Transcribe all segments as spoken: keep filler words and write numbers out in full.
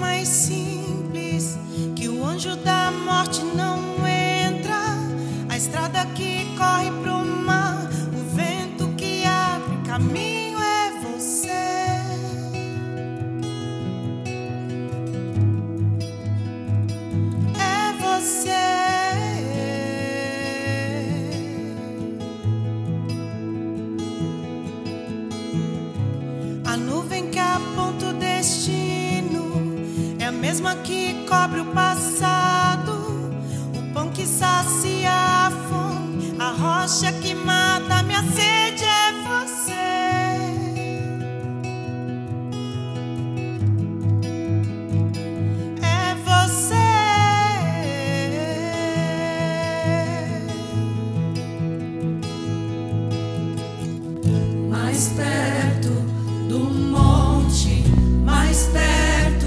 mais simples, que o anjo da morte não entra. A estrada que corre pro mar, o vento que abre caminho é você. É você. A nuvem que aponta o destino é a mesma que cobre o passado. O pão que sacia a fome, a rocha que mata minha sede é você. É você. Mais perto do monte, mais perto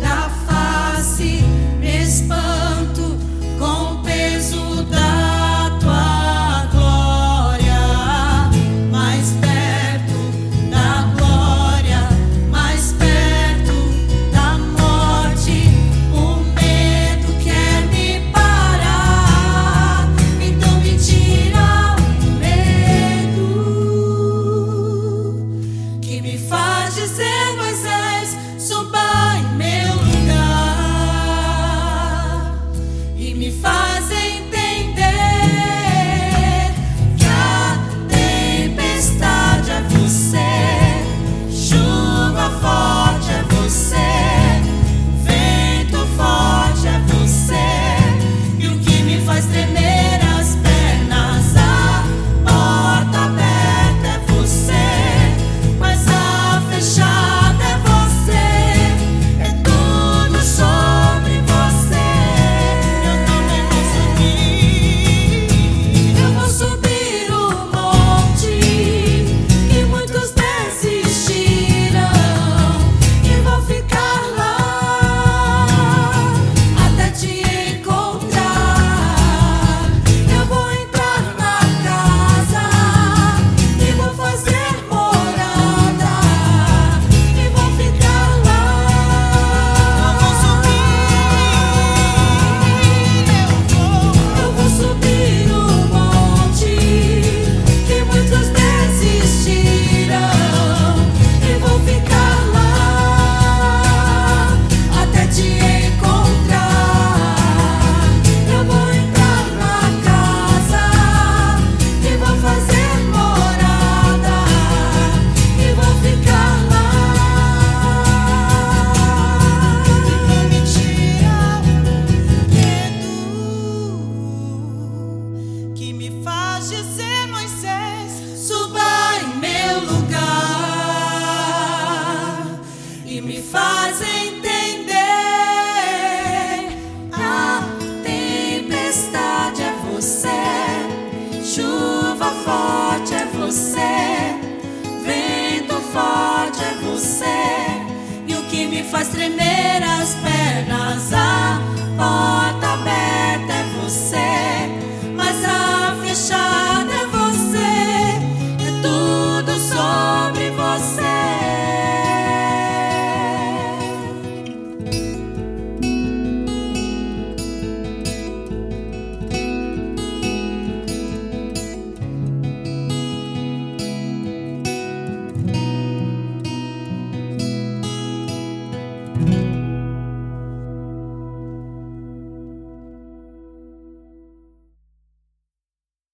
da face, me espanto com o peso da tua glória. Mais perto da glória, mais perto da morte, o medo quer me parar, então me tira o medo que me faz dizer: Moisés, suba em meu lugar, e me faz entender que a tempestade é você, chuva forte é você, vento forte é você, e o que me faz tremer. Chuva forte é você, vento forte é você, e o que me faz tremer é